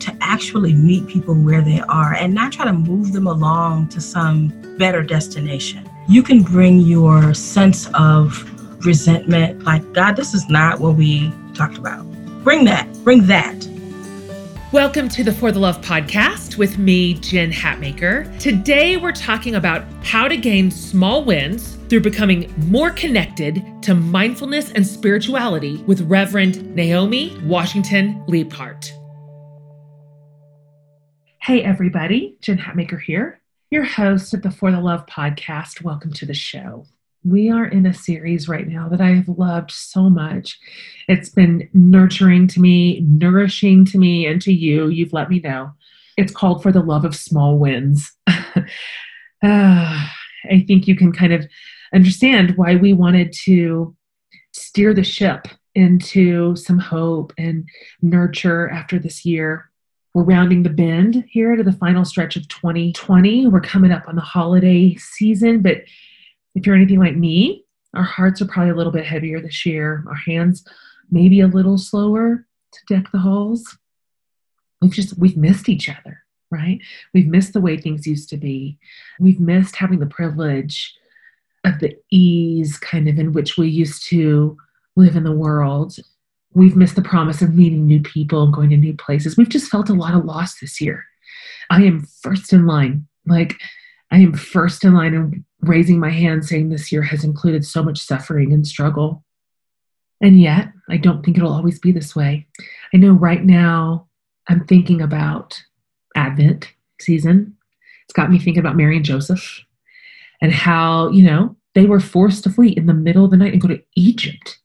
to actually meet people where they are and not try to move them along to some better destination. You can bring your sense of resentment, like, God, this is not what we talked about. Bring that. Welcome to the For the Love podcast with me, Jen Hatmaker. Today, we're talking about how to gain small wins through becoming more connected to mindfulness and spirituality with Reverend Naomi Washington-Leapheart. Hey everybody, Jen Hatmaker here, your host of the For the Love podcast. Welcome to the show. We are in a series right now that I have loved so much. It's been nurturing to me, nourishing to me, and to you. You've let me know. It's called For the Love of Small Wins. I think you can kind of understand why we wanted to steer the ship into some hope and nurture after this year. We're rounding the bend here to the final stretch of 2020. We're coming up on the holiday season, but if you're anything like me, our hearts are probably a little bit heavier this year. Our hands maybe a little slower to deck the halls. We've missed each other, right? We've missed the way things used to be. We've missed having the privilege of the ease kind of in which we used to live in the world. We've missed the promise of meeting new people and going to new places. We've just felt a lot of loss this year. I am first in line and raising my hand saying this year has included so much suffering and struggle. And yet, I don't think it'll always be this way. I know right now I'm thinking about Advent season. It's got me thinking about Mary and Joseph and how, they were forced to flee in the middle of the night and go to Egypt.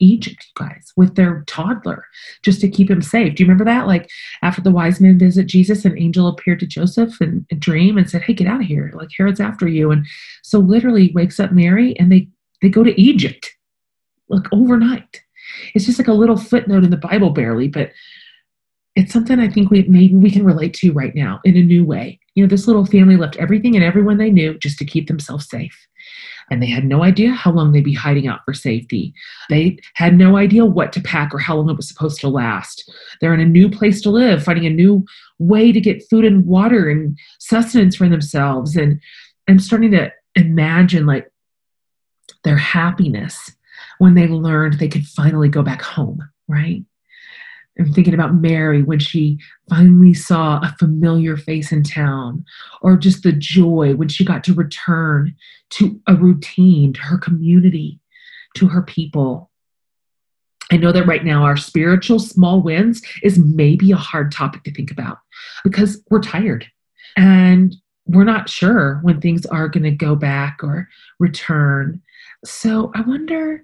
You guys, with their toddler, just to keep him safe. Do you remember that? Like, after the wise men visit Jesus, an angel appeared to Joseph in a dream and said, hey, get out of here. Like, Herod's after you. And so literally wakes up Mary and they go to Egypt, like, overnight. It's just like a little footnote in the Bible barely, but it's something I think maybe we can relate to right now in a new way. This little family left everything and everyone they knew just to keep themselves safe. And they had no idea how long they'd be hiding out for safety. They had no idea what to pack or how long it was supposed to last. They're in a new place to live, finding a new way to get food and water and sustenance for themselves. And I'm starting to imagine like their happiness when they learned they could finally go back home, right? I'm thinking about Mary when she finally saw a familiar face in town, or just the joy when she got to return to a routine, to her community, to her people. I know that right now our spiritual small wins is maybe a hard topic to think about because we're tired and we're not sure when things are going to go back or return. So I wonder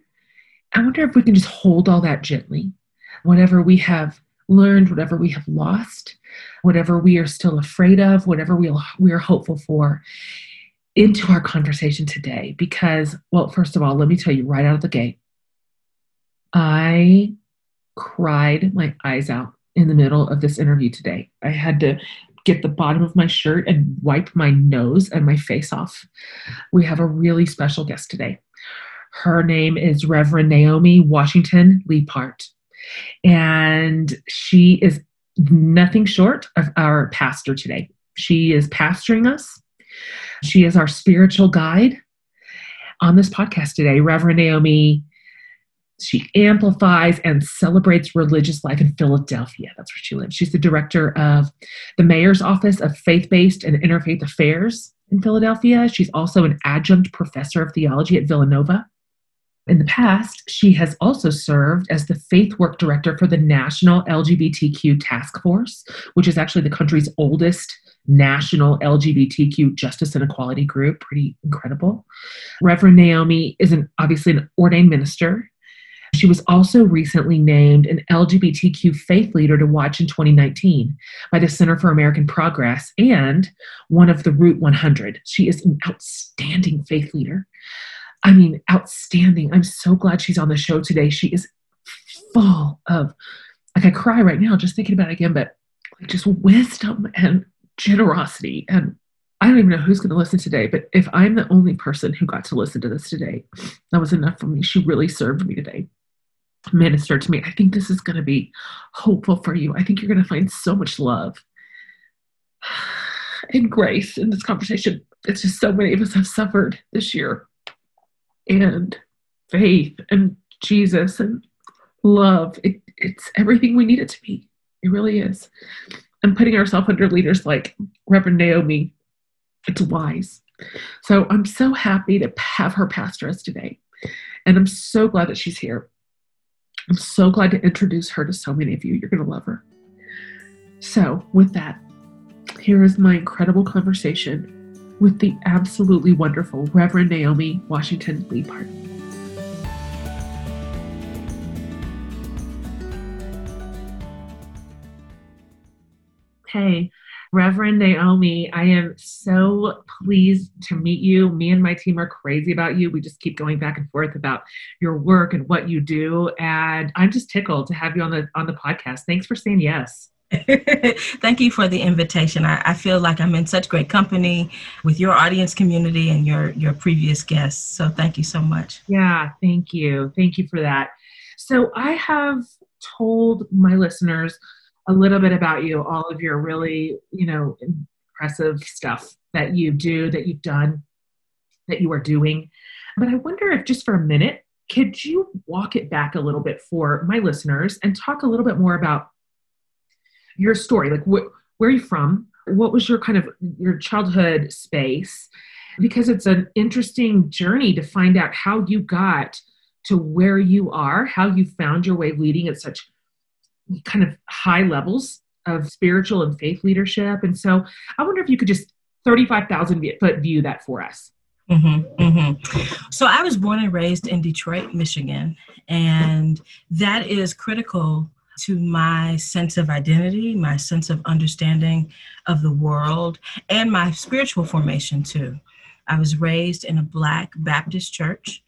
if we can just hold all that gently. Whatever we have learned, whatever we have lost, whatever we are still afraid of, whatever we are hopeful for, into our conversation today. Because, well, first of all, let me tell you right out of the gate, I cried my eyes out in the middle of this interview today. I had to get the bottom of my shirt and wipe my nose and my face off. We have a really special guest today. Her name is Reverend Naomi Washington-Leapheart, and she is nothing short of our pastor today. She is pastoring us. She is our spiritual guide on this podcast today. Reverend Naomi, she amplifies and celebrates religious life in Philadelphia. That's where she lives. She's the director of the Mayor's Office of Faith-Based and Interfaith Affairs in Philadelphia. She's also an adjunct professor of theology at Villanova. In the past, she has also served as the faith work director for the National LGBTQ Task Force, which is actually the country's oldest national LGBTQ justice and equality group. Pretty incredible. Reverend Naomi is obviously an ordained minister. She was also recently named an LGBTQ faith leader to watch in 2019 by the Center for American Progress and one of the Route 100. She is an outstanding faith leader. I mean, outstanding. I'm so glad she's on the show today. She is full of, like, I cry right now just thinking about it again, but just wisdom and generosity. And I don't even know who's going to listen today, but if I'm the only person who got to listen to this today, that was enough for me. She really served me today, ministered to me. I think this is going to be hopeful for you. I think you're going to find so much love and grace in this conversation. It's just so many of us have suffered this year. And faith and Jesus and love. It's everything we need it to be. It really is. And putting ourselves under leaders like Reverend Naomi, it's wise. So I'm so happy to have her pastor us today. And I'm so glad that she's here. I'm so glad to introduce her to so many of you. You're going to love her. So with that, here is my incredible conversation with the absolutely wonderful Reverend Naomi Washington-Leapheart. Hey, Reverend Naomi, I am so pleased to meet you. Me and my team are crazy about you. We just keep going back and forth about your work and what you do. And I'm just tickled to have you on the podcast. Thanks for saying yes. Thank you for the invitation. I feel like I'm in such great company with your audience community and your previous guests. So thank you so much. Yeah, thank you. Thank you for that. So I have told my listeners a little bit about you, all of your really, impressive stuff that you do, that you've done, that you are doing. But I wonder if just for a minute, could you walk it back a little bit for my listeners and talk a little bit more about your story, like where are you from? What was your kind of your childhood space? Because it's an interesting journey to find out how you got to where you are, how you found your way leading at such kind of high levels of spiritual and faith leadership. And so I wonder if you could just 35,000 foot view that for us. Mm-hmm, mm-hmm. So I was born and raised in Detroit, Michigan, and that is critical to my sense of identity, my sense of understanding of the world, and my spiritual formation too. I was raised in a Black Baptist church.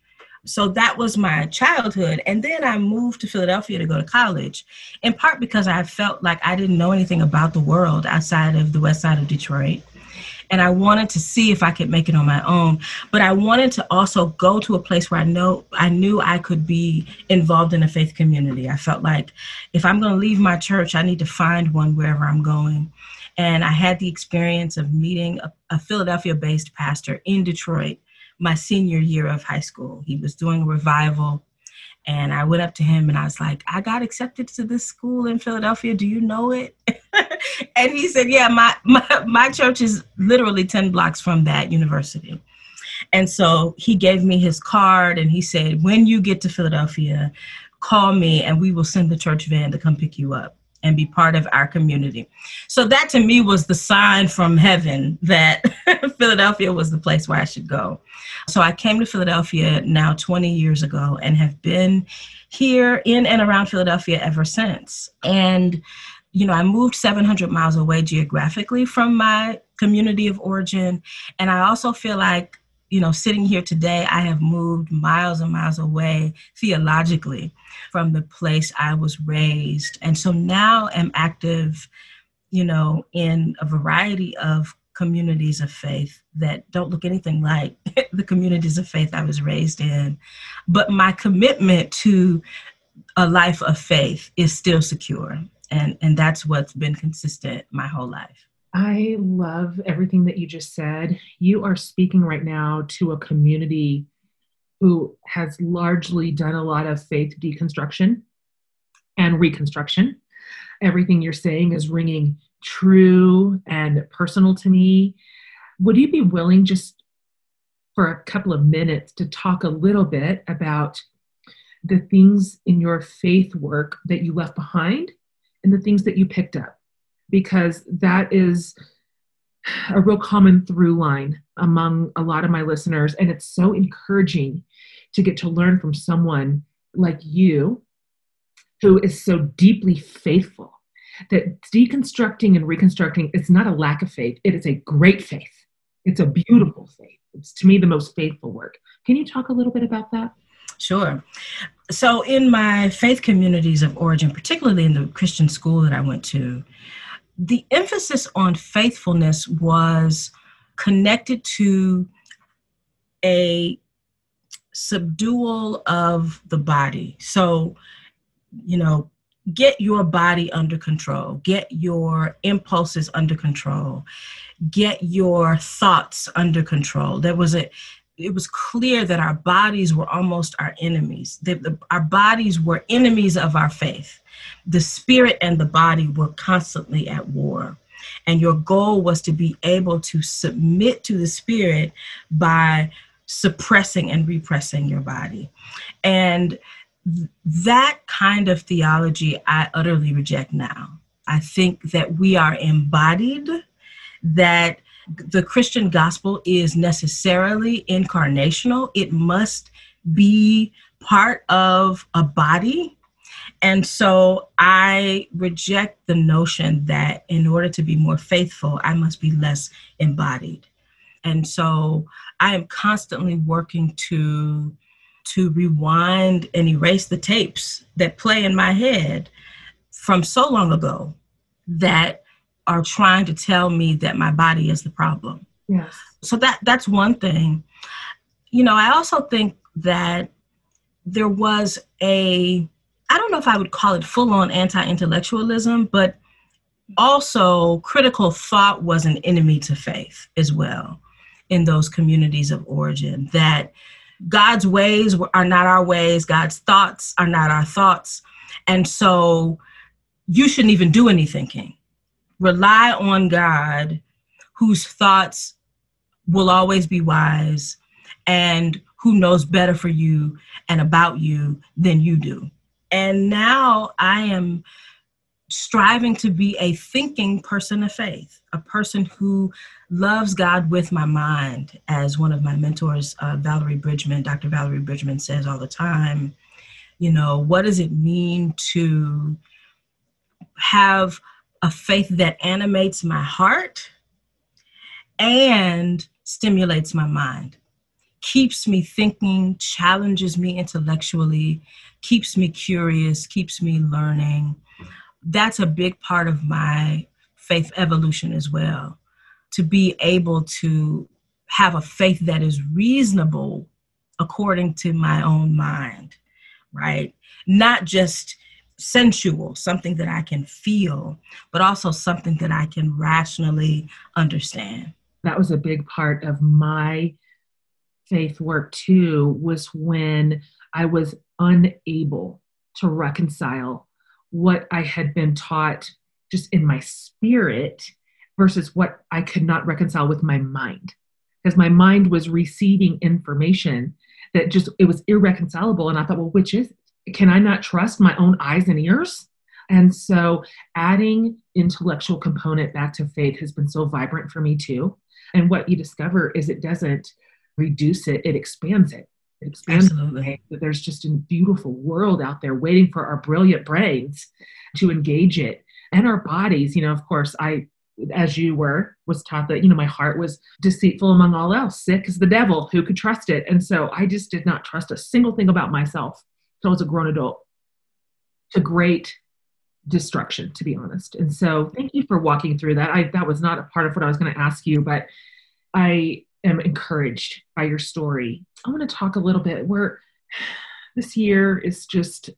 So that was my childhood. And then I moved to Philadelphia to go to college, in part because I felt like I didn't know anything about the world outside of the west side of Detroit. And I wanted to see if I could make it on my own. But I wanted to also go to a place where I knew I could be involved in a faith community. I felt like if I'm going to leave my church, I need to find one wherever I'm going. And I had the experience of meeting a Philadelphia-based pastor in Detroit my senior year of high school. He was doing a revival. And I went up to him and I was like, I got accepted to this school in Philadelphia. Do you know it? And he said, yeah, my church is literally 10 blocks from that university. And so he gave me his card and he said, when you get to Philadelphia, call me and we will send the church van to come pick you up and be part of our community. So that to me was the sign from heaven that Philadelphia was the place where I should go. So I came to Philadelphia now 20 years ago and have been here in and around Philadelphia ever since. And, I moved 700 miles away geographically from my community of origin. And I also feel like, sitting here today, I have moved miles and miles away theologically from the place I was raised. And so now I'm active you know, in a variety of communities of faith that don't look anything like the communities of faith I was raised in. But my commitment to a life of faith is still secure. And that's what's been consistent my whole life. I love everything that you just said. You are speaking right now to a community who has largely done a lot of faith deconstruction and reconstruction. Everything you're saying is ringing true and personal to me. Would you be willing just for a couple of minutes to talk a little bit about the things in your faith work that you left behind and the things that you picked up? Because that is a real common through line among a lot of my listeners. And it's so encouraging to get to learn from someone like you who is so deeply faithful that deconstructing and reconstructing is not a lack of faith. It is a great faith. It's a beautiful faith. It's, to me, the most faithful work. Can you talk a little bit about that? Sure. So in my faith communities of origin, particularly in the Christian school that I went to, the emphasis on faithfulness was connected to a subdual of the body. So, you know, get your body under control, get your impulses under control, get your thoughts under control. It was clear that our bodies were almost our enemies. Our bodies were enemies of our faith. The spirit and the body were constantly at war. And your goal was to be able to submit to the spirit by suppressing and repressing your body. And that kind of theology I utterly reject now. I think that we are embodied, that the Christian gospel is necessarily incarnational. It must be part of a body. And so I reject the notion that in order to be more faithful, I must be less embodied. And so I am constantly working to rewind and erase the tapes that play in my head from so long ago that are trying to tell me that my body is the problem. Yes. So that's one thing. You know, I also think that there was I don't know if I would call it full-on anti-intellectualism, but also critical thought was an enemy to faith as well in those communities of origin, that God's ways are not our ways, God's thoughts are not our thoughts, and so you shouldn't even do any thinking. Rely on God, whose thoughts will always be wise and who knows better for you and about you than you do. And now I am striving to be a thinking person of faith, a person who loves God with my mind. As one of my mentors, Valerie Bridgman, Dr. Valerie Bridgman, says all the time, you know, what does it mean to have a faith that animates my heart and stimulates my mind, keeps me thinking, challenges me intellectually, keeps me curious, keeps me learning. That's a big part of my faith evolution as well, to be able to have a faith that is reasonable according to my own mind, right? Not just sensual, something that I can feel, but also something that I can rationally understand. That was a big part of my faith work too, was when I was unable to reconcile what I had been taught just in my spirit versus what I could not reconcile with my mind, because my mind was receiving information that just, it was irreconcilable. And I thought, well, which is it? Can I not trust my own eyes and ears? And so adding intellectual component back to faith has been so vibrant for me too. And what you discover is it doesn't reduce it, it expands it. It expands. Absolutely. There's just a beautiful world out there waiting for our brilliant brains to engage it, and our bodies. You know, of course, I, as you were, was taught that, you know, my heart was deceitful among all else, sick as the devil, who could trust it? And so I just did not trust a single thing about myself until I was a grown adult, to great destruction, to be honest. And so thank you for walking through that. That was not a part of what I was going to ask you, but I am encouraged by your story. I want to talk a little bit where this year is just,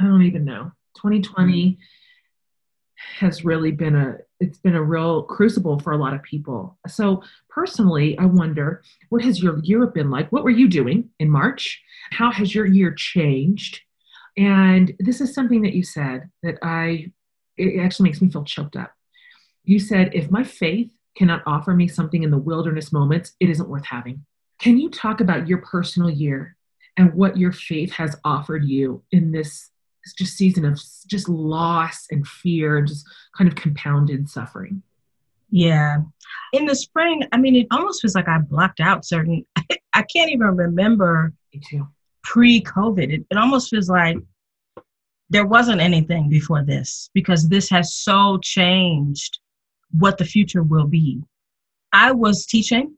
I don't even know. 2020 has really been it's been a real crucible for a lot of people. So personally, I wonder, what has your year been like? What were you doing in March? How has your year changed? And this is something that you said that it actually makes me feel choked up. You said, if my faith cannot offer me something in the wilderness moments, it isn't worth having. Can you talk about your personal year and what your faith has offered you in this just season of just loss and fear and just kind of compounded suffering? Yeah. In the spring, I mean, it almost feels like I blocked out certain, I can't even remember. Me too. Pre-COVID, it almost feels like there wasn't anything before this, because this has so changed what the future will be. I was teaching.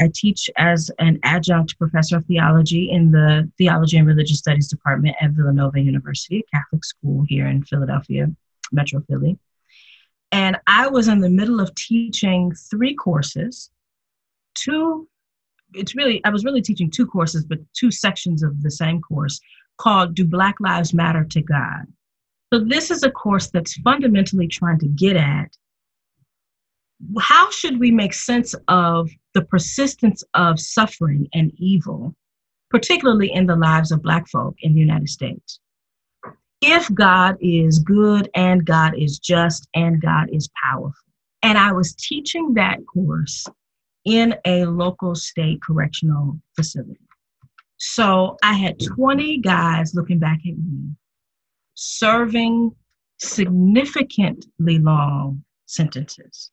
I teach as an adjunct professor of theology in the Theology and Religious Studies Department at Villanova University, a Catholic school here in Philadelphia, Metro Philly. And I was in the middle of teaching three courses, I was really teaching two courses, but two sections of the same course called Do Black Lives Matter to God? So this is a course that's fundamentally trying to get at how should we make sense of the persistence of suffering and evil, particularly in the lives of Black folk in the United States? If God is good and God is just and God is powerful. And I was teaching that course in a local state correctional facility. So I had 20 guys looking back at me, serving significantly long sentences.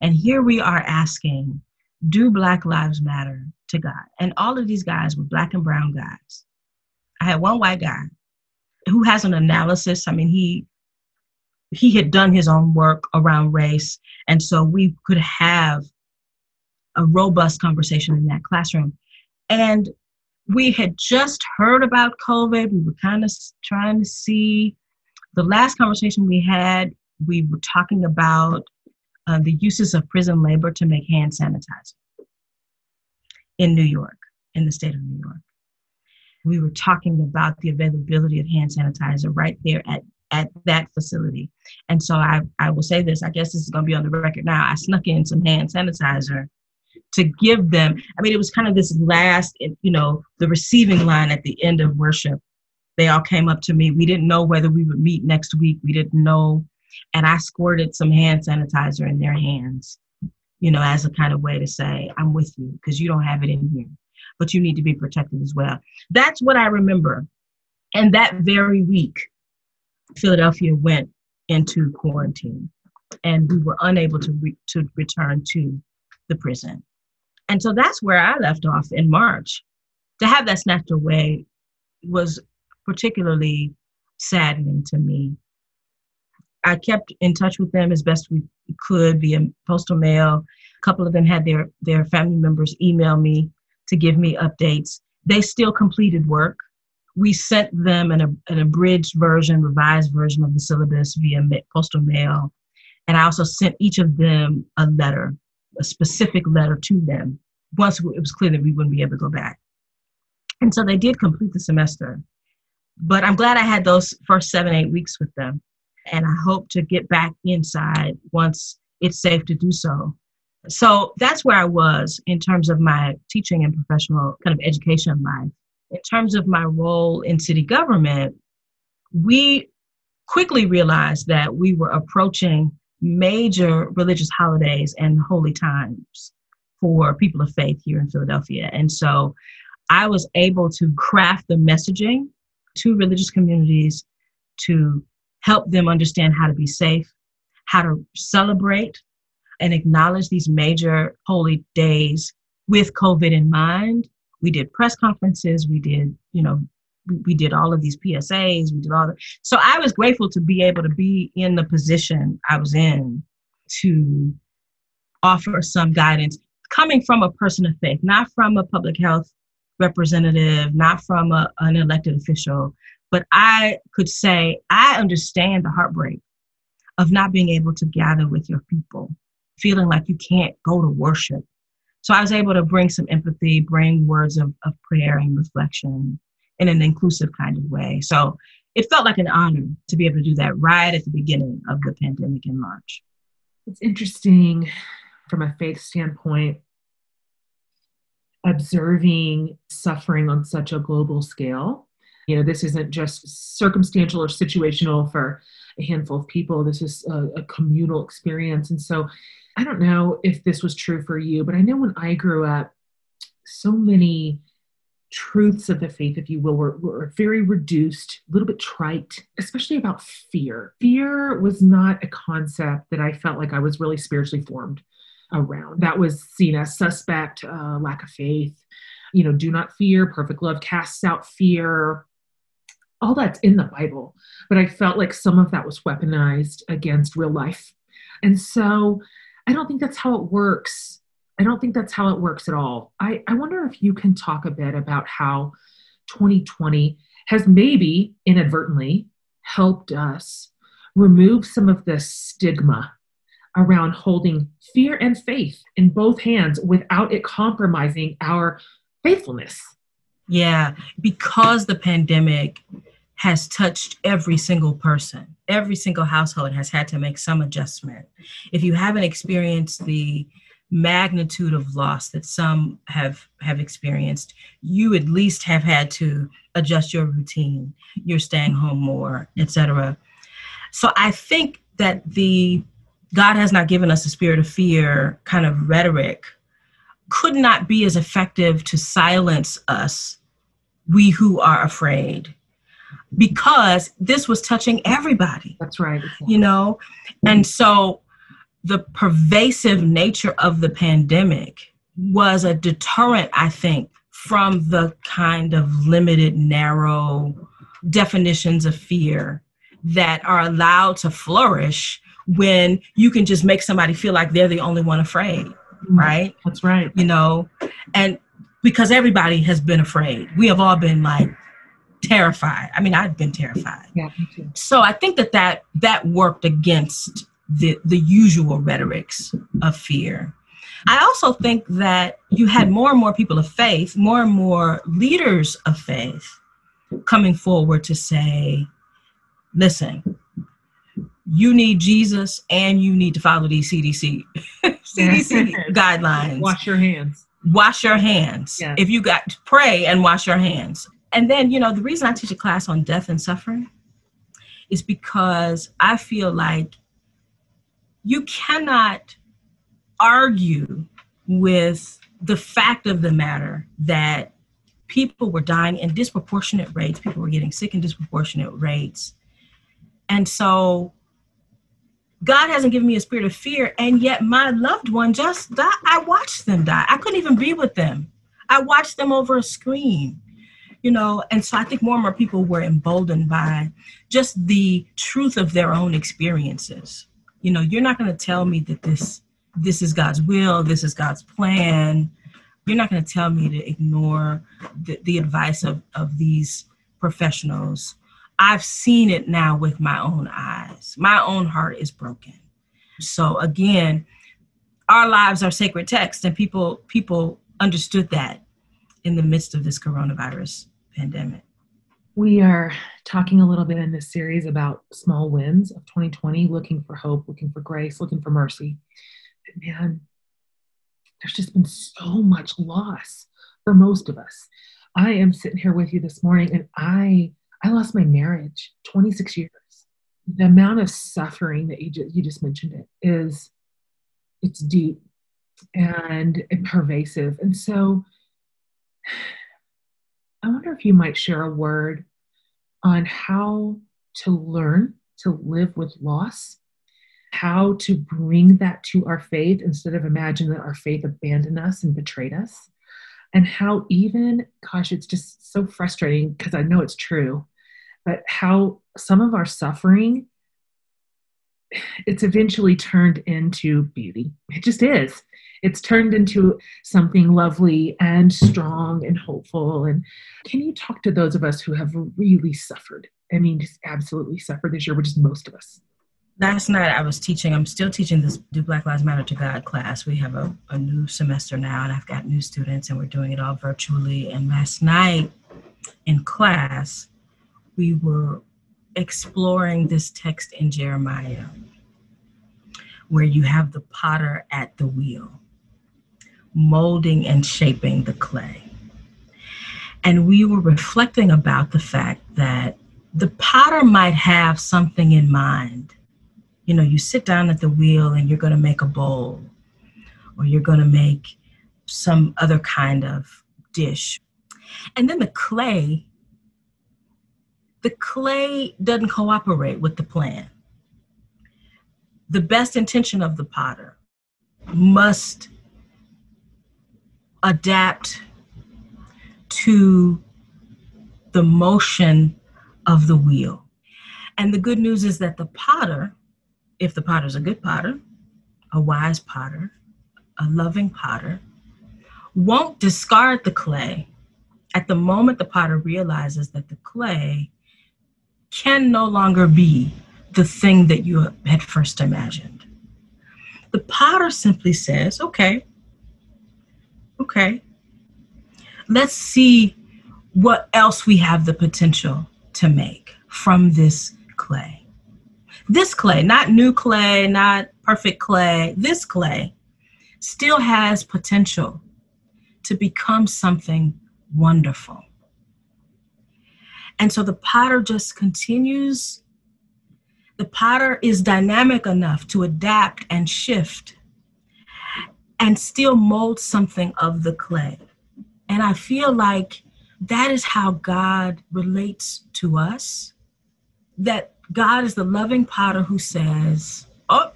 And here we are asking, do Black lives matter to God? And all of these guys were Black and brown guys. I had one white guy who has an analysis. I mean, he had done his own work around race. And so we could have a robust conversation in that classroom. And we had just heard about COVID. We were kind of trying to see. The last conversation we had, we were talking about the uses of prison labor to make hand sanitizer in New York, in the state of New York. We were talking about the availability of hand sanitizer right there at that facility. And so I will say this, I guess this is going to be on the record now. I snuck in some hand sanitizer to give them. I mean, it was kind of this last, you know, the receiving line at the end of worship. They all came up to me. We didn't know whether we would meet next week. We didn't know. And I squirted some hand sanitizer in their hands, you know, as a kind of way to say, I'm with you because you don't have it in here, but you need to be protected as well. That's what I remember. And that very week, Philadelphia went into quarantine and we were unable to return to the prison. And so that's where I left off in March. To have that snatched away was particularly saddening to me. I kept in touch with them as best we could via postal mail. A couple of them had their family members email me to give me updates. They still completed work. We sent them an abridged version, revised version of the syllabus via postal mail. And I also sent each of them a letter, a specific letter to them, once it was clear that we wouldn't be able to go back. And so they did complete the semester. But I'm glad I had those first 7-8 weeks with them. And I hope to get back inside once it's safe to do so. So that's where I was in terms of my teaching and professional kind of education life. In terms of my role in city government, we quickly realized that we were approaching major religious holidays and holy times for people of faith here in Philadelphia. And so I was able to craft the messaging to religious communities to help them understand how to be safe, how to celebrate and acknowledge these major holy days with COVID in mind. We did press conferences. We did, you know, we did all of these PSAs. We did all that. So I was grateful to be able to be in the position I was in to offer some guidance coming from a person of faith, not from a public health representative, not from an elected official, But I could say, I understand the heartbreak of not being able to gather with your people, feeling like you can't go to worship. So I was able to bring some empathy, bring words of prayer and reflection in an inclusive kind of way. So it felt like an honor to be able to do that right at the beginning of the pandemic in March. It's interesting from a faith standpoint, observing suffering on such a global scale. You know, this isn't just circumstantial or situational for a handful of people. This is a communal experience. And so I don't know if this was true for you, but I know when I grew up, so many truths of the faith, if you will, were very reduced, a little bit trite, especially about fear. Fear was not a concept that I felt like I was really spiritually formed around. That was seen as suspect, lack of faith, you know, do not fear, perfect love casts out fear. All that's in the Bible, but I felt like some of that was weaponized against real life. And so I don't think that's how it works. I don't think that's how it works at all. I wonder if you can talk a bit about how 2020 has maybe inadvertently helped us remove some of the stigma around holding fear and faith in both hands without it compromising our faithfulness. Yeah, because the pandemic has touched every single person, every single household has had to make some adjustment. If you haven't experienced the magnitude of loss that some have experienced, you at least have had to adjust your routine, you're staying home more, etc. So I think that the God has not given us a spirit of fear kind of rhetoric could not be as effective to silence us, we who are afraid, because this was touching everybody. That's right. You know, and so the pervasive nature of the pandemic was a deterrent, I think, from the kind of limited, narrow definitions of fear that are allowed to flourish when you can just make somebody feel like they're the only one afraid. Right? That's right. You know, and because everybody has been afraid, we have all been like terrified. I mean, I've been terrified. Yeah, me too. So I think that worked against the usual rhetorics of fear. I also think that you had more and more people of faith, more and more leaders of faith coming forward to say, listen, you need Jesus and you need to follow these CDC guidelines. Wash your hands. Wash your hands. Yeah. If you got to pray and wash your hands. And then, you know, the reason I teach a class on death and suffering is because I feel like you cannot argue with the fact of the matter that people were dying in disproportionate rates. People were getting sick in disproportionate rates. And so God hasn't given me a spirit of fear. And yet my loved one just died. I watched them die. I couldn't even be with them. I watched them over a screen, you know. And so I think more and more people were emboldened by just the truth of their own experiences. You know, you're not going to tell me that this is God's will. This is God's plan. You're not going to tell me to ignore the advice of these professionals. I've seen it now with my own eyes. My own heart is broken. So again, our lives are sacred texts, and people understood that in the midst of this coronavirus pandemic. We are talking a little bit in this series about small wins of 2020, looking for hope, looking for grace, looking for mercy. But man, there's just been so much loss for most of us. I am sitting here with you this morning, and I lost my marriage 26 years. The amount of suffering that you just mentioned it's deep and pervasive. And so I wonder if you might share a word on how to learn to live with loss, how to bring that to our faith instead of imagine that our faith abandoned us and betrayed us. And how even, gosh, it's just so frustrating because I know it's true, but how some of our suffering it's eventually turned into beauty. It just is. It's turned into something lovely and strong and hopeful. And can you talk to those of us who have really suffered? I mean, just absolutely suffered this year, which is most of us. Last night I was teaching, I'm still teaching this Do Black Lives Matter to God class. We have a new semester now, and I've got new students, and we're doing it all virtually. And last night in class, we were exploring this text in Jeremiah, where you have the potter at the wheel, molding and shaping the clay. And we were reflecting about the fact that the potter might have something in mind. You know, you sit down at the wheel and you're going to make a bowl, or you're going to make some other kind of dish. And then the clay doesn't cooperate with the plan. The best intention of the potter must adapt to the motion of the wheel. And the good news is that the potter, if the potter's a good potter, a wise potter, a loving potter, won't discard the clay at the moment the potter realizes that the clay can no longer be the thing that you had first imagined. The potter simply says, okay, let's see what else we have the potential to make from this clay. This clay, not new clay, not perfect clay, this clay still has potential to become something wonderful. And so the potter just continues. The potter is dynamic enough to adapt and shift and still mold something of the clay. And I feel like that is how God relates to us, that God is the loving potter who says, oh,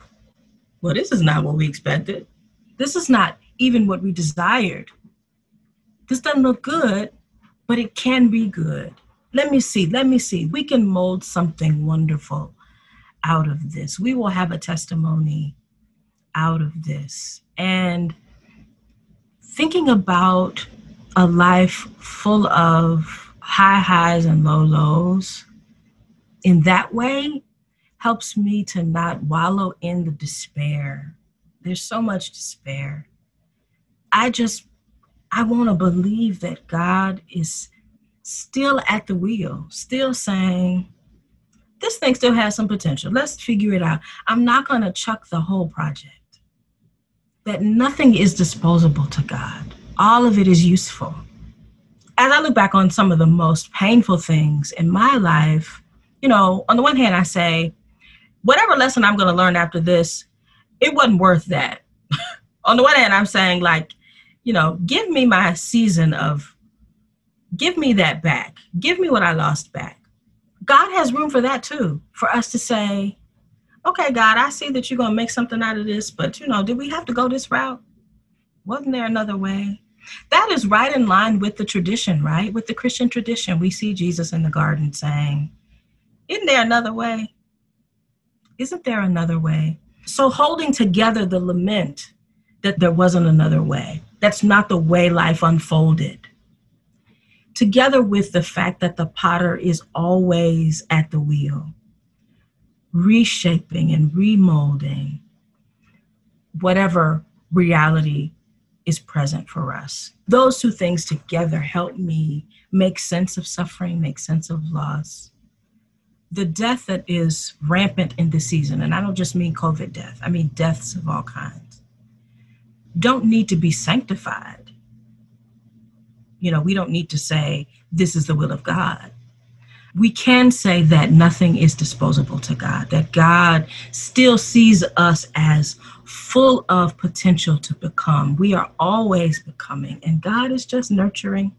well, this is not what we expected. This is not even what we desired. This doesn't look good, but it can be good. Let me see. We can mold something wonderful out of this. We will have a testimony out of this. And thinking about a life full of high highs and low lows in that way helps me to not wallow in the despair. There's so much despair. I want to believe that God is still at the wheel, still saying, this thing still has some potential. Let's figure it out. I'm not going to chuck the whole project. That nothing is disposable to God. All of it is useful. As I look back on some of the most painful things in my life, you know, on the one hand, I say, whatever lesson I'm going to learn after this, it wasn't worth that. On the one hand, I'm saying, like, you know, give me my season of, give me that back. Give me what I lost back. God has room for that too, for us to say, okay, God, I see that you're going to make something out of this, but you know, did we have to go this route? Wasn't there another way? That is right in line with the tradition, right? With the Christian tradition, we see Jesus in the garden saying, isn't there another way? Isn't there another way? So holding together the lament that there wasn't another way. That's not the way life unfolded. Together with the fact that the potter is always at the wheel, reshaping and remolding whatever reality is present for us. Those two things together help me make sense of suffering, make sense of loss. The death that is rampant in this season, and I don't just mean COVID death, I mean deaths of all kinds, don't need to be sanctified. You know, we don't need to say, this is the will of God. We can say that nothing is disposable to God, that God still sees us as full of potential to become. We are always becoming, and God is just nurturing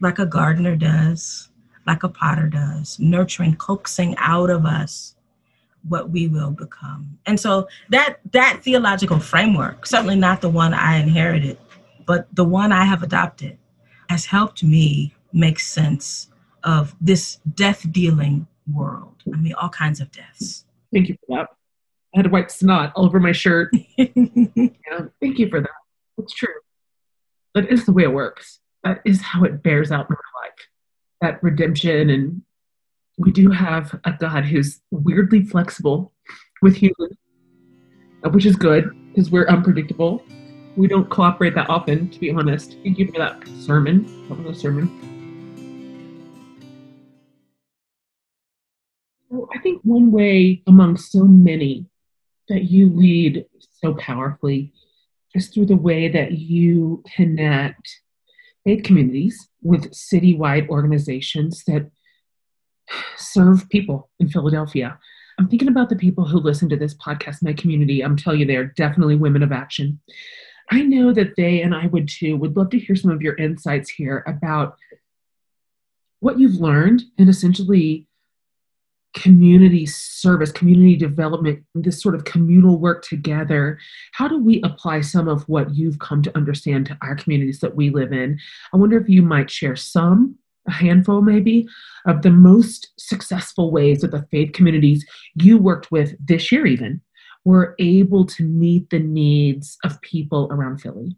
like a gardener does, like a potter does, nurturing, coaxing out of us what we will become. And so that theological framework, certainly not the one I inherited, but the one I have adopted, has helped me make sense of this death-dealing world. I mean, all kinds of deaths. Thank you for that. I had to wipe snot all over my shirt. Yeah, thank you for that. It's true. That is the way it works. That is how it bears out in our life, that redemption. And we do have a God who's weirdly flexible with humans, which is good because we're unpredictable. We don't cooperate that often, to be honest. Thank you for that sermon. That was a sermon. I think one way among so many that you lead so powerfully is through the way that you connect faith communities with citywide organizations that serve people in Philadelphia. I'm thinking about the people who listen to this podcast, my community. I'm telling you, they are definitely women of action. I know that they, and I would too, would love to hear some of your insights here about what you've learned and essentially community service, community development, this sort of communal work together. How do we apply some of what you've come to understand to our communities that we live in? I wonder if you might share some, a handful maybe, of the most successful ways that the faith communities you worked with this year even were able to meet the needs of people around Philly.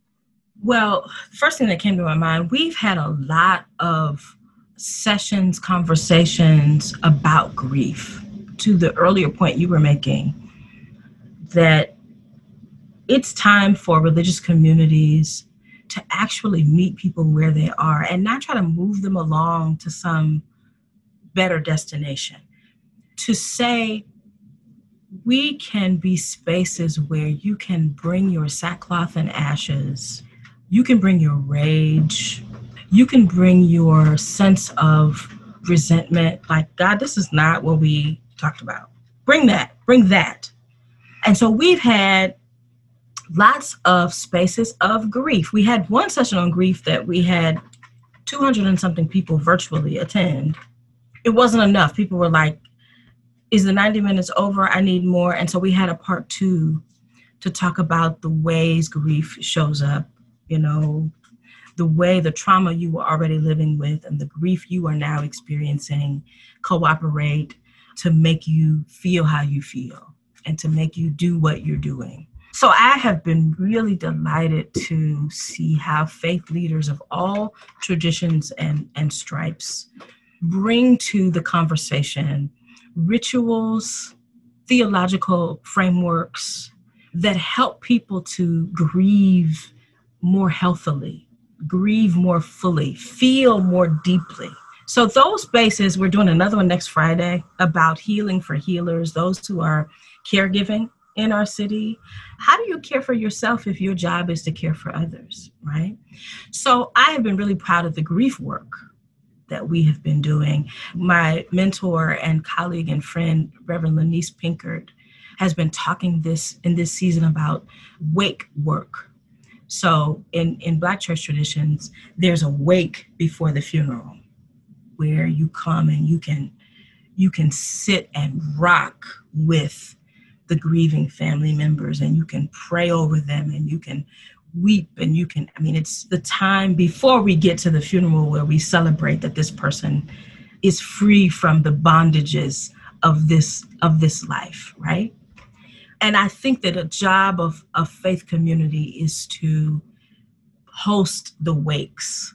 Well, first thing that came to my mind, we've had a lot of sessions, conversations about grief, to the earlier point you were making, that it's time for religious communities to actually meet people where they are and not try to move them along to some better destination. To say, we can be spaces where you can bring your sackcloth and ashes, you can bring your rage, you can bring your sense of resentment, like, God, this is not what we talked about. Bring that. And so we've had lots of spaces of grief. We had one session on grief that we had 200 and something people virtually attend. It wasn't enough. People were like, is the 90 minutes over? I need more. And so we had a part two to talk about the ways grief shows up, the way the trauma you were already living with and the grief you are now experiencing cooperate to make you feel how you feel and to make you do what you're doing. So I have been really delighted to see how faith leaders of all traditions and stripes bring to the conversation rituals, theological frameworks that help people to grieve more healthily, grieve more fully, feel more deeply. So those spaces, we're doing another one next Friday about healing for healers, those who are caregiving in our city. How do you care for yourself if your job is to care for others, right? So I have been really proud of the grief work that we have been doing. My mentor and colleague and friend, Reverend Lanise Pinkert, has been talking in this season about wake work. So in Black church traditions, there's a wake before the funeral where you come and you can sit and rock with the grieving family members and you can pray over them and you can weep and it's the time before we get to the funeral where we celebrate that this person is free from the bondages of this life, right? And I think that a job of a faith community is to host the wakes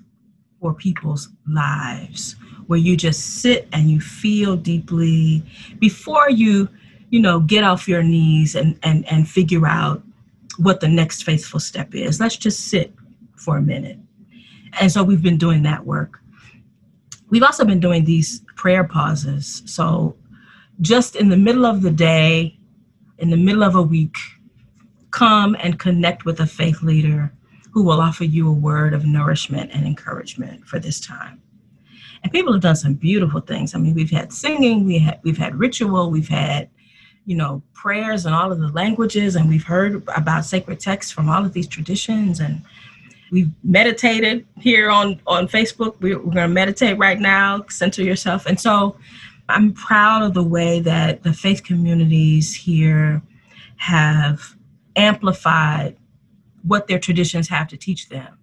for people's lives, where you just sit and you feel deeply before you get off your knees and figure out what the next faithful step is. Let's just sit for a minute. And so we've been doing that work. We've also been doing these prayer pauses. So just in the middle of the day, in the middle of a week, come and connect with a faith leader who will offer you a word of nourishment and encouragement for this time. And people have done some beautiful things. We've had singing, we've had ritual, we've had, prayers in all of the languages, and we've heard about sacred texts from all of these traditions. And we've meditated here on Facebook. We're going to meditate right now, center yourself. And so I'm proud of the way that the faith communities here have amplified what their traditions have to teach them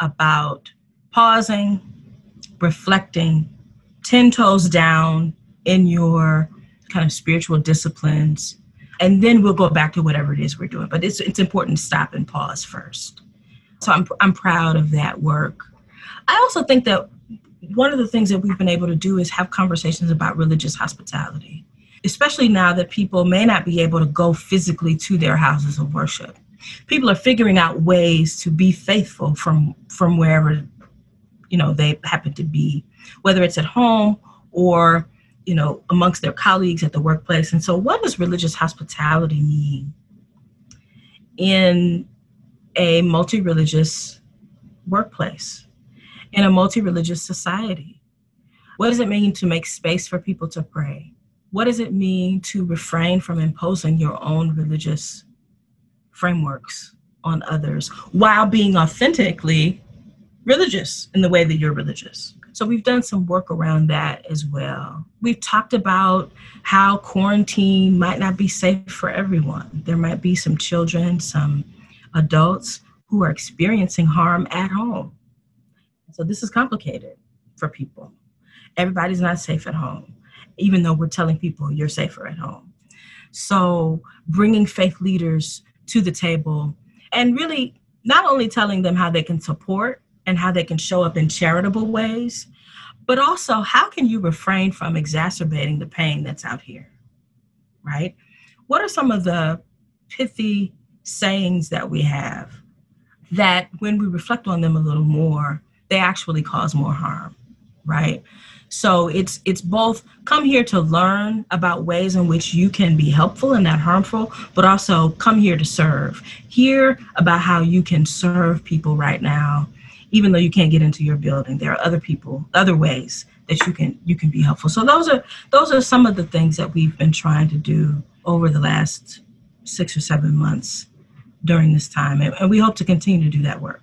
about pausing, reflecting, 10 toes down in your kind of spiritual disciplines, and then we'll go back to whatever it is we're doing. But it's important to stop and pause first. So I'm proud of that work. I also think that one of the things that we've been able to do is have conversations about religious hospitality, especially now that people may not be able to go physically to their houses of worship. People are figuring out ways to be faithful from wherever, you know, they happen to be, whether it's at home or, you know, amongst their colleagues at the workplace. And so what does religious hospitality mean in a multi-religious workplace, in a multi-religious society? What does it mean to make space for people to pray? What does it mean to refrain from imposing your own religious frameworks on others while being authentically religious in the way that you're religious? So we've done some work around that as well. We've talked about how quarantine might not be safe for everyone. There might be some children, some adults who are experiencing harm at home. So this is complicated for people. Everybody's not safe at home, even though we're telling people you're safer at home. So bringing faith leaders to the table and really not only telling them how they can support and how they can show up in charitable ways, but also how can you refrain from exacerbating the pain that's out here, right? What are some of the pithy sayings that we have that when we reflect on them a little more, they actually cause more harm, right? So it's both come here to learn about ways in which you can be helpful and not harmful, but also come here to serve. Hear about how you can serve people right now, even though you can't get into your building. There are other people, other ways that you can be helpful. So those are some of the things that we've been trying to do over the last 6 or 7 months during this time. And we hope to continue to do that work.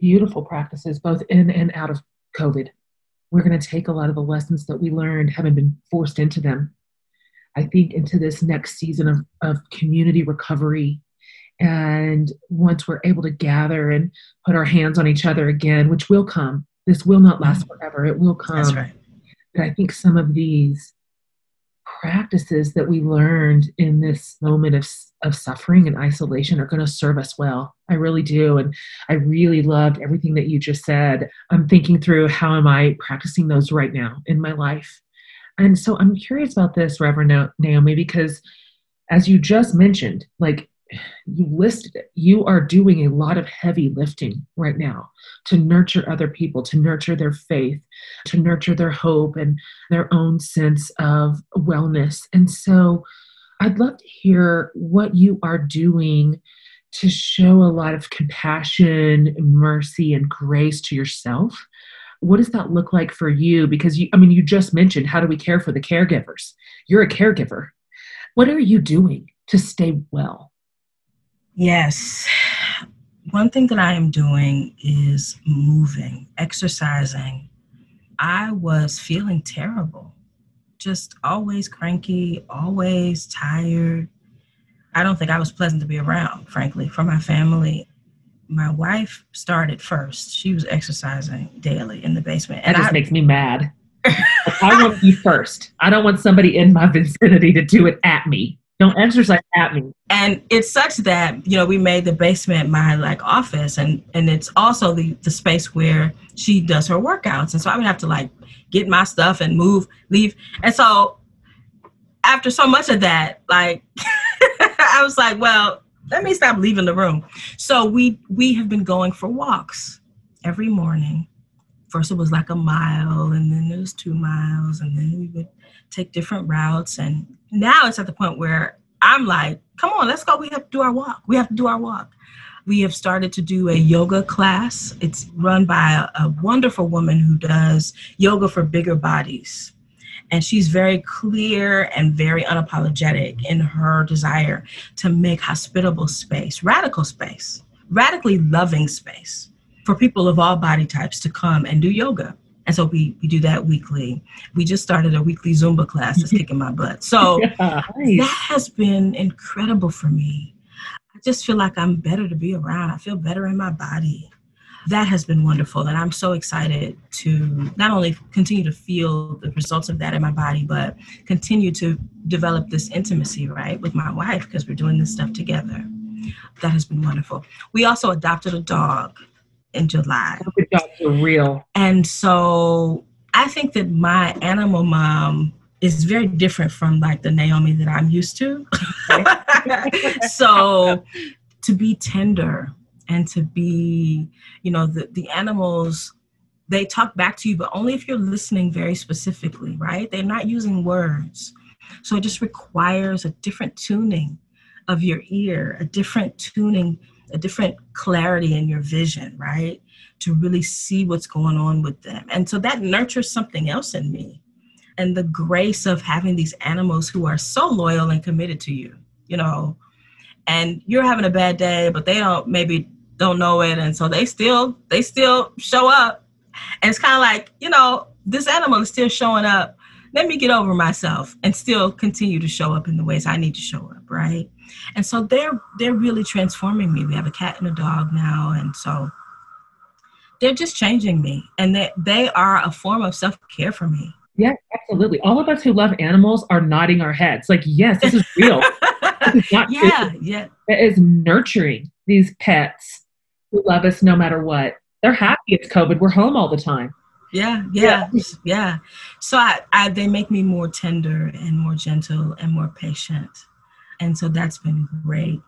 Beautiful practices, both in and out of COVID. We're going to take a lot of the lessons that we learned, having been forced into them, I think, into this next season of community recovery. And once we're able to gather and put our hands on each other again, which will come, this will not last forever. It will come. That's right. But I think some of these practices that we learned in this moment of suffering and isolation are going to serve us well. I really do. And I really loved everything that you just said. I'm thinking through how am I practicing those right now in my life. And so I'm curious about this, Reverend Naomi, because as you just mentioned, like you listed it, you are doing a lot of heavy lifting right now to nurture other people, to nurture their faith, to nurture their hope and their own sense of wellness. And so I'd love to hear what you are doing to show a lot of compassion, mercy, and grace to yourself. What does that look like for you? Because you just mentioned, how do we care for the caregivers? You're a caregiver. What are you doing to stay well? Yes. One thing that I am doing is moving, exercising. I was feeling terrible, just always cranky, always tired. I don't think I was pleasant to be around, frankly, for my family. My wife started first. She was exercising daily in the basement. And that just makes me mad. I want to be first. I don't want somebody in my vicinity to do it at me. Don't exercise at me. And it's such that, you know, we made the basement my office and it's also the space where she does her workouts. And so I would have to get my stuff and move, leave. And so after so much of that, I was like, well, let me stop leaving the room. So we have been going for walks every morning. First it was a mile, and then it was 2 miles, and then we would take different routes. And now it's at the point where I'm like, come on, let's go. We have to do our walk. We have started to do a yoga class. It's run by a wonderful woman who does yoga for bigger bodies. And she's very clear and very unapologetic in her desire to make hospitable space, radical space, radically loving space, for people of all body types to come and do yoga. And so we do that weekly. We just started a weekly Zumba class that's kicking my butt. So yeah, nice. That has been incredible for me. I just feel like I'm better to be around. I feel better in my body. that has been wonderful. And I'm so excited to not only continue to feel the results of that in my body, but continue to develop this intimacy, right, with my wife, because we're doing this stuff together. That has been wonderful. We also adopted a dog in July. The dogs are real. And so I think that my animal mom is very different from like the Naomi that I'm used to. So to be tender and to be, you know, the animals, they talk back to you, but only if you're listening very specifically, right? They're not using words. So it just requires a different tuning of your ear, a different tuning, a different clarity in your vision, right? To really see what's going on with them. And so that nurtures something else in me. And the grace of having these animals who are so loyal and committed to you, you know, and you're having a bad day, but they don't, maybe don't know it. And so they still show up. And it's kind of like, you know, this animal is still showing up. Let me get over myself and still continue to show up in the ways I need to show up, right? And so they're really transforming me. We have a cat and a dog now, and so they're just changing me. And they are a form of self-care for me. Yes, absolutely. All of us who love animals are nodding our heads. Like, yes, this is real. This is not true. Yeah. It is nurturing these pets who love us no matter what. They're happy it's COVID. We're home all the time. Yeah. So they make me more tender and more gentle and more patient. And so that's been great.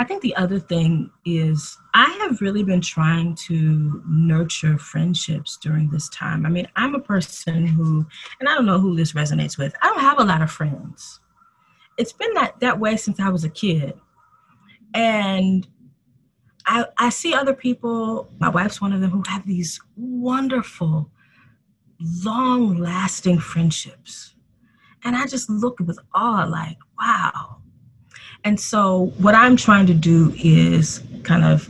I think the other thing is I have really been trying to nurture friendships during this time. I mean, I'm a person who, and I don't know who this resonates with, I don't have a lot of friends. It's been that way since I was a kid. And I see other people, my wife's one of them, who have these wonderful, long-lasting friendships. And I just looked with awe, like, wow. And so what I'm trying to do is kind of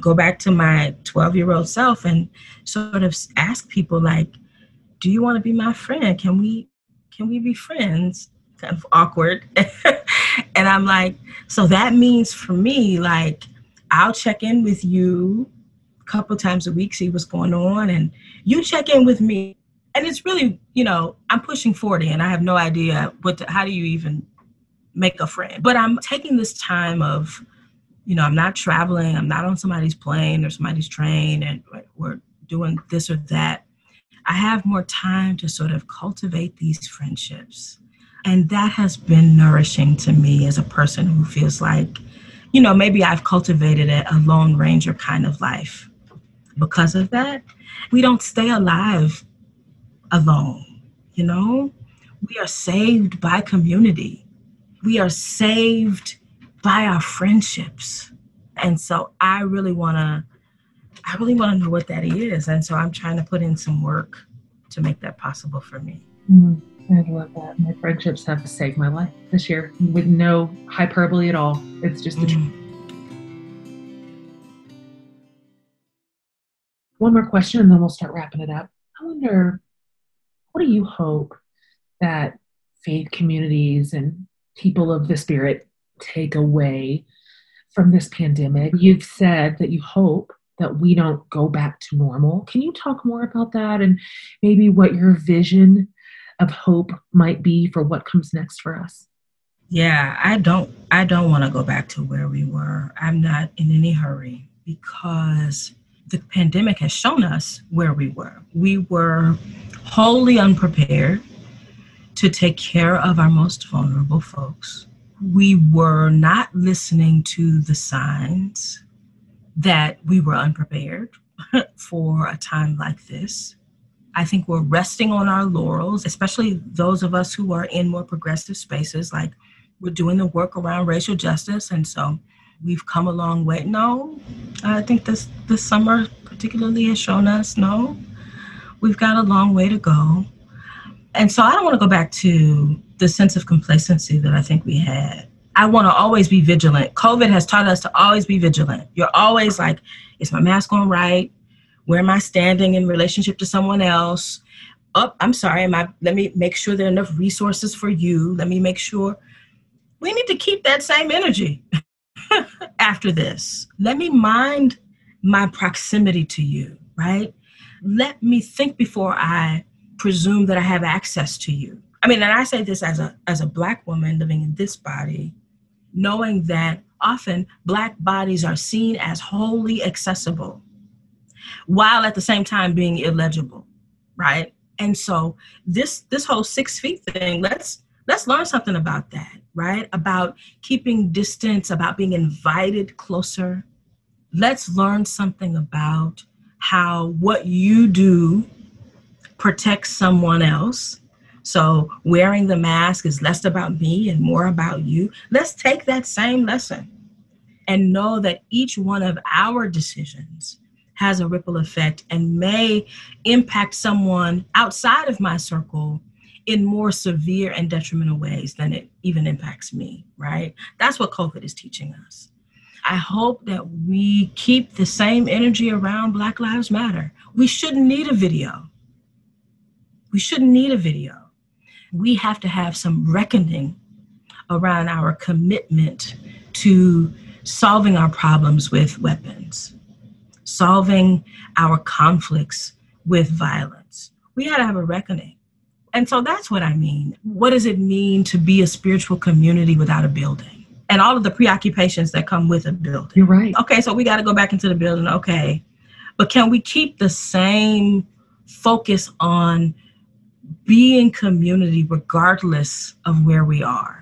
go back to my 12-year-old self and sort of ask people, like, do you want to be my friend? Can we be friends? Kind of awkward. And I'm like, so that means for me, like, I'll check in with you a couple times a week, see what's going on, and you check in with me. And it's really, you know, I'm pushing 40 and I have no idea how do you even make a friend. But I'm taking this time of, you know, I'm not traveling, I'm not on somebody's plane or somebody's train, and we're doing this or that. I have more time to sort of cultivate these friendships. And that has been nourishing to me as a person who feels like, you know, maybe I've cultivated a Lone Ranger kind of life. Because of that, we don't stay alive alone, you know? We are saved by community. We are saved by our friendships. And so I really want to know what that is. And so I'm trying to put in some work to make that possible for me. I love that. My friendships have saved my life this year with no hyperbole at all. It's just the truth. One more question and then we'll start wrapping it up. I wonder, what do you hope that faith communities and people of the spirit take away from this pandemic? You've said that you hope that we don't go back to normal. Can you talk more about that and maybe what your vision of hope might be for what comes next for us? Yeah, I don't want to go back to where we were. I'm not in any hurry because the pandemic has shown us where we were. We were wholly unprepared to take care of our most vulnerable folks. We were not listening to the signs that we were unprepared for a time like this. I think we're resting on our laurels, especially those of us who are in more progressive spaces, like we're doing the work around racial justice. And so we've come a long way. No, I think this summer particularly has shown us, no, we've got a long way to go. And so I don't want to go back to the sense of complacency that I think we had. I want to always be vigilant. COVID has taught us to always be vigilant. You're always like, is my mask on right? Where am I standing in relationship to someone else? Oh, I'm sorry. Let me make sure there are enough resources for you. Let me make sure. We need to keep that same energy after this. Let me mind my proximity to you, right? Let me think before I presume that I have access to you. I mean, and I say this as a Black woman living in this body, knowing that often Black bodies are seen as wholly accessible, while at the same time being illegible, right? And so this whole 6 feet thing, let's learn something about that, right? About keeping distance, about being invited closer. Let's learn something about how what you do protects someone else. So wearing the mask is less about me and more about you. Let's take that same lesson and know that each one of our decisions has a ripple effect and may impact someone outside of my circle in more severe and detrimental ways than it even impacts me, right? That's what COVID is teaching us. I hope that we keep the same energy around Black Lives Matter. We shouldn't need a video. We shouldn't need a video. We have to have some reckoning around our commitment to solving our problems with weapons, solving our conflicts with violence. We had to have a reckoning. And so that's what I mean. What does it mean to be a spiritual community without a building? And all of the preoccupations that come with a building. You're right. Okay, so we got to go back into the building. Okay. But can we keep the same focus on being community regardless of where we are?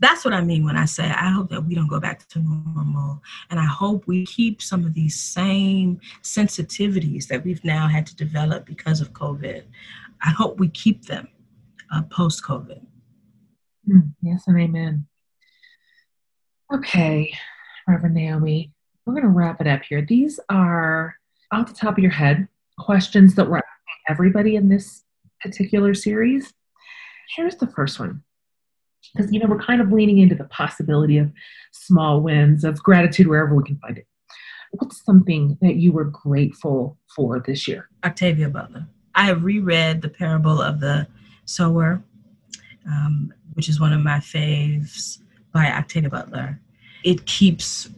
That's what I mean when I say I hope that we don't go back to normal. And I hope we keep some of these same sensitivities that we've now had to develop because of COVID. I hope we keep them post-COVID. Yes and amen. Okay, Reverend Naomi, we're going to wrap it up here. These are, off the top of your head, questions that we're asking everybody in this particular series. Here's the first one. Because, you know, we're kind of leaning into the possibility of small wins, of gratitude wherever we can find it. What's something that you were grateful for this year? Octavia Butler. I have reread The Parable of the Sower, which is one of my faves by Octavia Butler. It keeps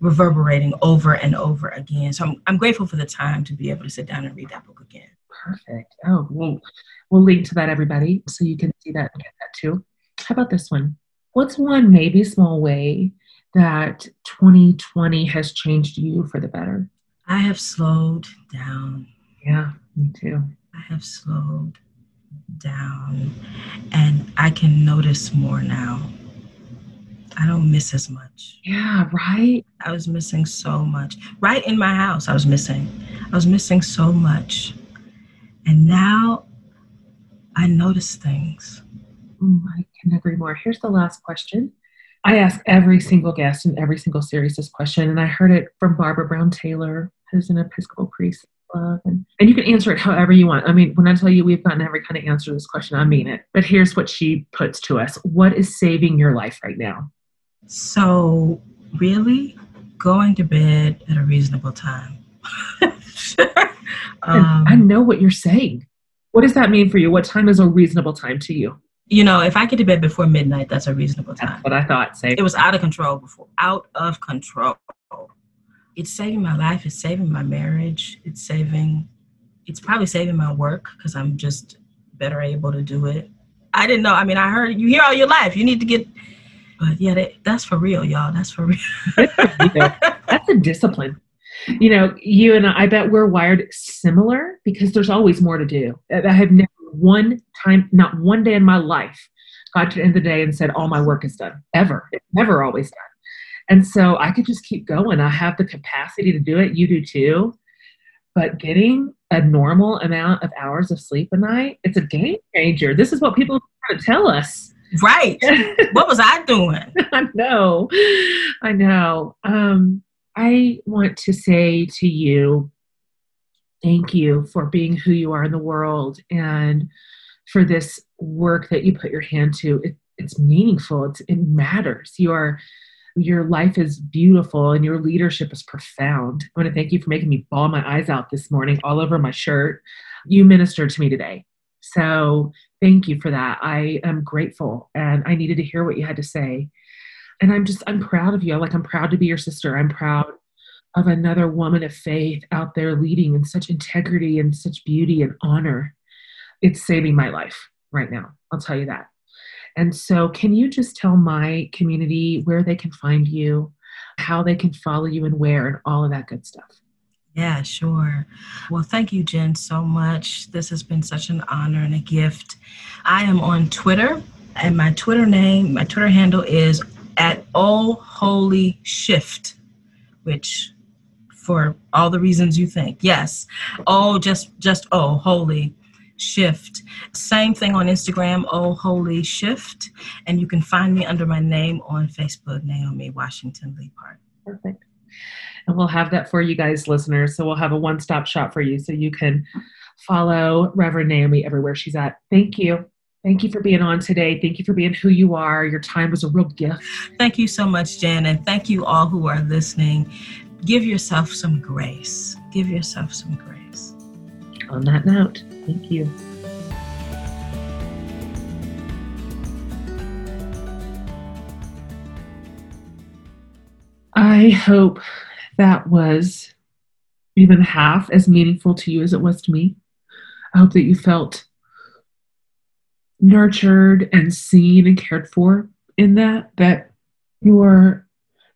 reverberating over and over again. So I'm grateful for the time to be able to sit down and read that book again. Perfect. Oh, we'll link to that, everybody, so you can see that and get that too. How about this one? What's one maybe small way that 2020 has changed you for the better? I have slowed down. Yeah, me too. I have slowed down and I can notice more now. I don't miss as much. Yeah, right? I was missing so much. Right in my house, I was missing so much. And now I notice things. I can agree more. Here's the last question. I ask every single guest in every single series this question, and I heard it from Barbara Brown Taylor, who's an Episcopal priest. And you can answer it however you want. I mean, when I tell you we've gotten every kind of answer to this question, I mean it. But here's what she puts to us. What is saving your life right now? So really going to bed at a reasonable time. I know what you're saying. What does that mean for you? What time is a reasonable time to you? You know, if I get to bed before midnight, that's a reasonable time. That's what I thought. Save. It was out of control before. Out of control. It's saving my life. It's saving my marriage. It's probably saving my work because I'm just better able to do it. I didn't know. I mean, I heard you hear all your life. You need to get, but yeah, that's for real, y'all. That's for real. That's a discipline. You know, you and I bet we're wired similar because there's always more to do. I have never one time, not one day in my life, got to the end of the day and said, all my work is done, ever. It's never always done. And so I could just keep going. I have the capacity to do it. You do too. But getting a normal amount of hours of sleep a night, it's a game changer. This is what people try to tell us. Right. What was I doing? I know. I want to say to you, thank you for being who you are in the world and for this work that you put your hand to. It's meaningful. It matters. Your life is beautiful and your leadership is profound. I want to thank you for making me bawl my eyes out this morning all over my shirt. You ministered to me today. So thank you for that. I am grateful and I needed to hear what you had to say. And I'm proud of you. I'm proud to be your sister. I'm proud of another woman of faith out there leading in such integrity and such beauty and honor. It's saving my life right now. I'll tell you that. And so can you just tell my community where they can find you, how they can follow you and where, and all of that good stuff? Yeah, sure. Well, thank you, Jen, so much. This has been such an honor and a gift. I am on Twitter, and my Twitter name, my Twitter handle is @OhHolyShift, which for all the reasons you think, yes. Holy Shift. Same thing on Instagram, @OhHolyShift. And you can find me under my name on Facebook, Naomi Washington-Leapheart. Perfect. And we'll have that for you guys, listeners. So we'll have a one-stop shop for you so you can follow Reverend Naomi everywhere she's at. Thank you. Thank you for being on today. Thank you for being who you are. Your time was a real gift. Thank you so much, Jen. And thank you all who are listening. Give yourself some grace. Give yourself some grace. On that note, thank you. I hope that was even half as meaningful to you as it was to me. I hope that you felt nurtured and seen and cared for in that your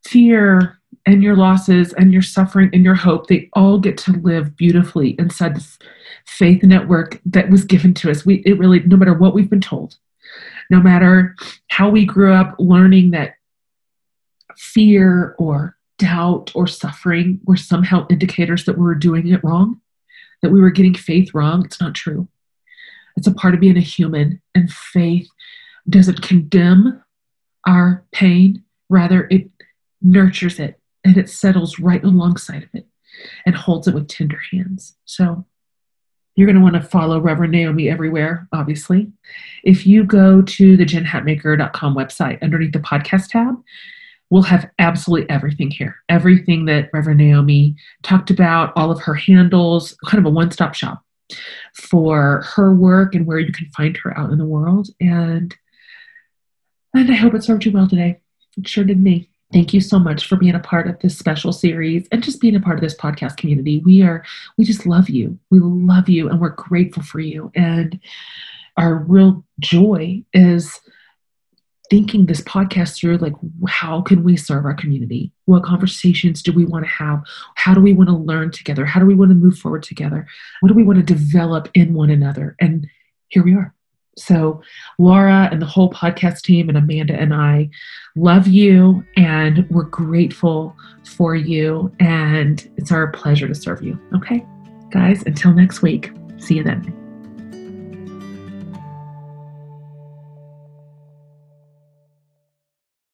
fear and your losses and your suffering and your hope, they all get to live beautifully inside this faith network that was given to us. It really, no matter what we've been told, no matter how we grew up learning that fear or doubt or suffering were somehow indicators that we were doing it wrong, that we were getting faith wrong. It's not true. It's a part of being a human, and faith doesn't condemn our pain. Rather, it nurtures it, and it settles right alongside of it and holds it with tender hands. So you're going to want to follow Reverend Naomi everywhere, obviously. If you go to the JenHatmaker.com website underneath the podcast tab, we'll have absolutely everything here. Everything that Reverend Naomi talked about, all of her handles, kind of a one-stop shop for her work and where you can find her out in the world. And I hope it served you well today. It sure did me. Thank you so much for being a part of this special series and just being a part of this podcast community. We just love you. We love you, and we're grateful for you. And our real joy is thinking this podcast through, like, how can we serve our community? What conversations do we want to have? How do we want to learn together? How do we want to move forward together? What do we want to develop in one another? And here we are. So Laura and the whole podcast team and Amanda and I love you, and we're grateful for you. And it's our pleasure to serve you. Okay, guys, until next week. See you then.